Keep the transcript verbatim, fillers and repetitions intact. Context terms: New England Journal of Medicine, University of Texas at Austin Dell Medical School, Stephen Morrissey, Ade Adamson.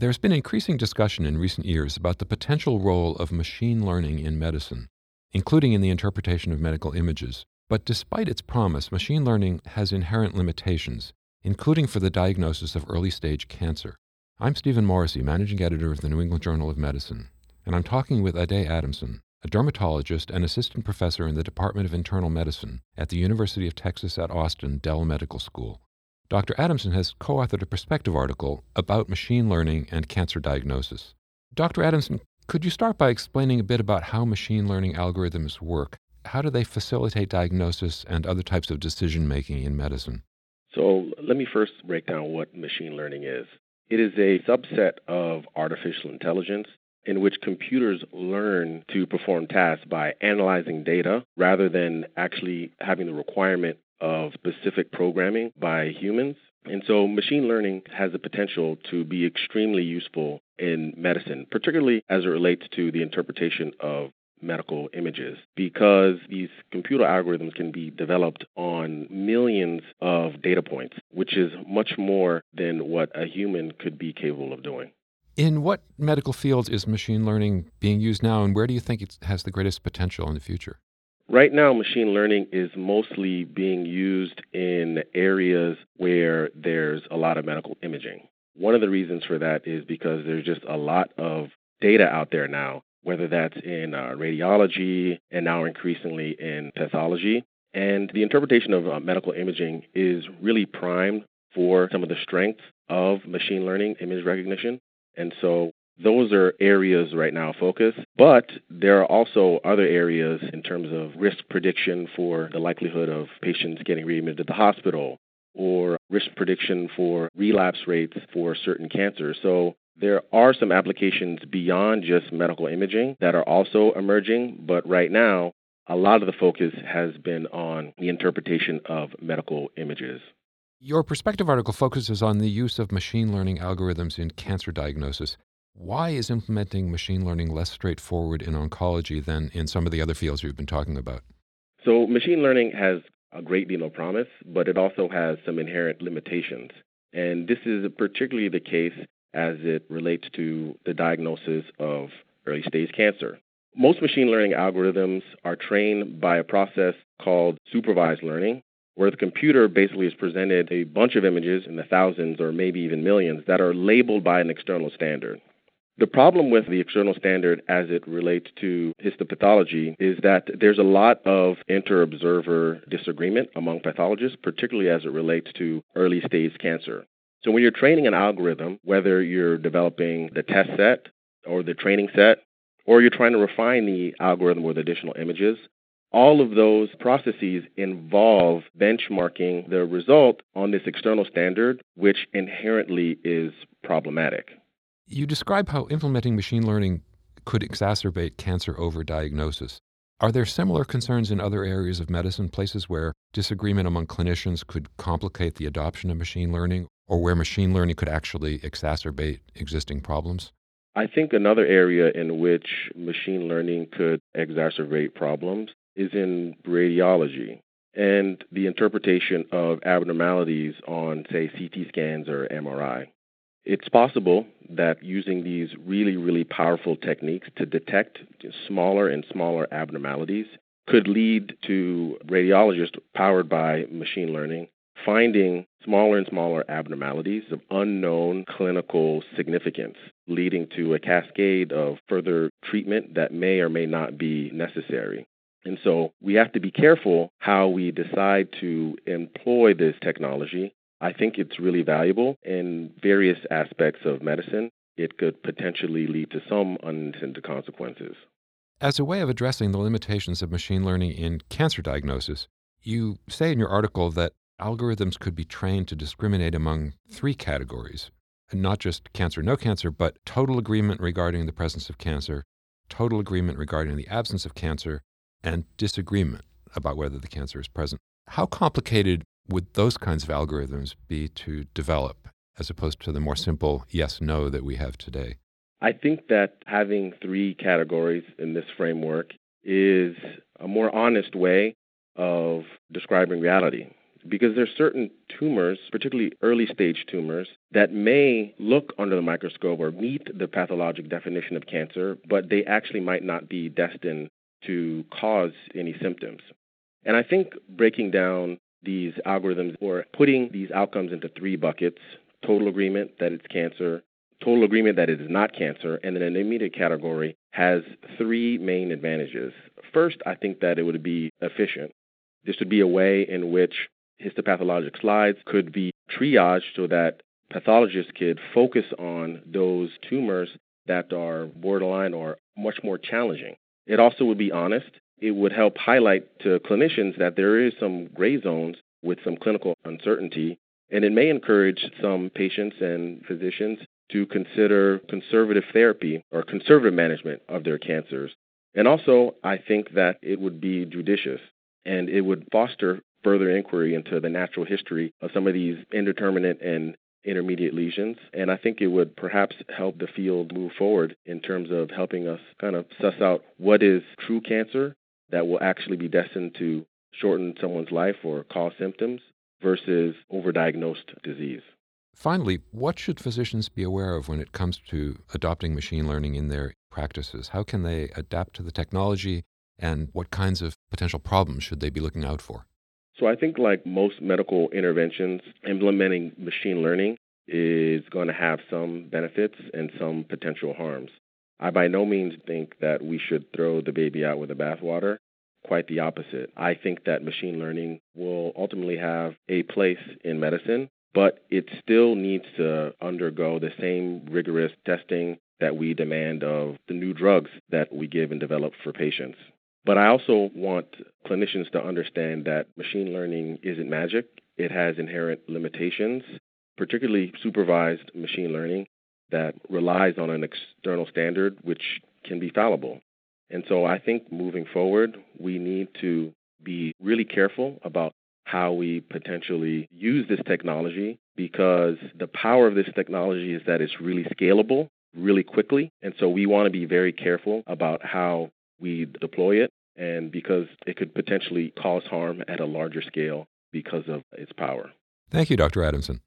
There's been increasing discussion in recent years about the potential role of machine learning in medicine, including in the interpretation of medical images. But despite its promise, machine learning has inherent limitations, including for the diagnosis of early-stage cancer. I'm Stephen Morrissey, managing editor of the New England Journal of Medicine, and I'm talking with Ade Adamson, a dermatologist and assistant professor in the Department of Internal Medicine at the University of Texas at Austin Dell Medical School. Doctor Adamson has co-authored a perspective article about machine learning and cancer diagnosis. Doctor Adamson, could you start by explaining a bit about how machine learning algorithms work? How do they facilitate diagnosis and other types of decision-making in medicine? So let me first break down what machine learning is. It is a subset of artificial intelligence in which computers learn to perform tasks by analyzing data rather than actually having the requirement of specific programming by humans. And so machine learning has the potential to be extremely useful in medicine, particularly as it relates to the interpretation of medical images, because these computer algorithms can be developed on millions of data points, which is much more than what a human could be capable of doing. In what medical fields is machine learning being used now, and where do you think it has the greatest potential in the future? Right now, machine learning is mostly being used in areas where there's a lot of medical imaging. One of the reasons for that is because there's just a lot of data out there now, whether that's in uh, radiology and now increasingly in pathology. And the interpretation of uh, medical imaging is really primed for some of the strengths of machine learning, image recognition. And so those are areas right now of focus. But there are also other areas in terms of risk prediction for the likelihood of patients getting readmitted to the hospital, or risk prediction for relapse rates for certain cancers. So there are some applications beyond just medical imaging that are also emerging, but right now, a lot of the focus has been on the interpretation of medical images. Your perspective article focuses on the use of machine learning algorithms in cancer diagnosis. Why is implementing machine learning less straightforward in oncology than in some of the other fields we've been talking about? So machine learning has a great deal of promise, but it also has some inherent limitations. And this is particularly the case as it relates to the diagnosis of early-stage cancer. Most machine learning algorithms are trained by a process called supervised learning, where the computer basically is presented a bunch of images in the thousands or maybe even millions that are labeled by an external standard. The problem with the external standard as it relates to histopathology is that there's a lot of inter-observer disagreement among pathologists, particularly as it relates to early-stage cancer. So when you're training an algorithm, whether you're developing the test set or the training set, or you're trying to refine the algorithm with additional images, all of those processes involve benchmarking the result on this external standard, which inherently is problematic. You describe how implementing machine learning could exacerbate cancer overdiagnosis. Are there similar concerns in other areas of medicine, places where disagreement among clinicians could complicate the adoption of machine learning, or where machine learning could actually exacerbate existing problems? I think another area in which machine learning could exacerbate problems is in radiology and the interpretation of abnormalities on, say, C T scans or M R I. It's possible that using these really, really powerful techniques to detect smaller and smaller abnormalities could lead to radiologists powered by machine learning finding smaller and smaller abnormalities of unknown clinical significance, leading to a cascade of further treatment that may or may not be necessary. And so we have to be careful how we decide to employ this technology. I think it's really valuable in various aspects of medicine. It could potentially lead to some unintended consequences. As a way of addressing the limitations of machine learning in cancer diagnosis, you say in your article that algorithms could be trained to discriminate among three categories, not just cancer, no cancer, but total agreement regarding the presence of cancer, total agreement regarding the absence of cancer, and disagreement about whether the cancer is present. How complicated would those kinds of algorithms be to develop as opposed to the more simple yes, no that we have today? I think that having three categories in this framework is a more honest way of describing reality. because there are certain tumors, particularly early-stage tumors, that may look under the microscope or meet the pathologic definition of cancer, but they actually might not be destined to cause any symptoms. And I think breaking down these algorithms or putting these outcomes into three buckets, total agreement that it's cancer, total agreement that it is not cancer, and then an intermediate category has three main advantages. First, I think that it would be efficient. This would be a way in which histopathologic slides could be triaged so that pathologists could focus on those tumors that are borderline or much more challenging. It also would be honest. It would help highlight to clinicians that there is some gray zones with some clinical uncertainty, and it may encourage some patients and physicians to consider conservative therapy or conservative management of their cancers. And also, I think that it would be judicious, and it would foster further inquiry into the natural history of some of these indeterminate and intermediate lesions. And I think it would perhaps help the field move forward in terms of helping us kind of suss out what is true cancer that will actually be destined to shorten someone's life or cause symptoms versus overdiagnosed disease. Finally, what should physicians be aware of when it comes to adopting machine learning in their practices? How can they adapt to the technology, and what kinds of potential problems should they be looking out for? So I think like most medical interventions, implementing machine learning is going to have some benefits and some potential harms. I by no means think that we should throw the baby out with the bathwater. Quite the opposite. I think that machine learning will ultimately have a place in medicine, but it still needs to undergo the same rigorous testing that we demand of the new drugs that we give and develop for patients. But I also want clinicians to understand that machine learning isn't magic. It has inherent limitations, particularly supervised machine learning that relies on an external standard, which can be fallible. And so I think moving forward, we need to be really careful about how we potentially use this technology, because the power of this technology is that it's really scalable, really quickly. And so we want to be very careful about how we deploy it, and because it could potentially cause harm at a larger scale because of its power. Thank you, Doctor Adamson.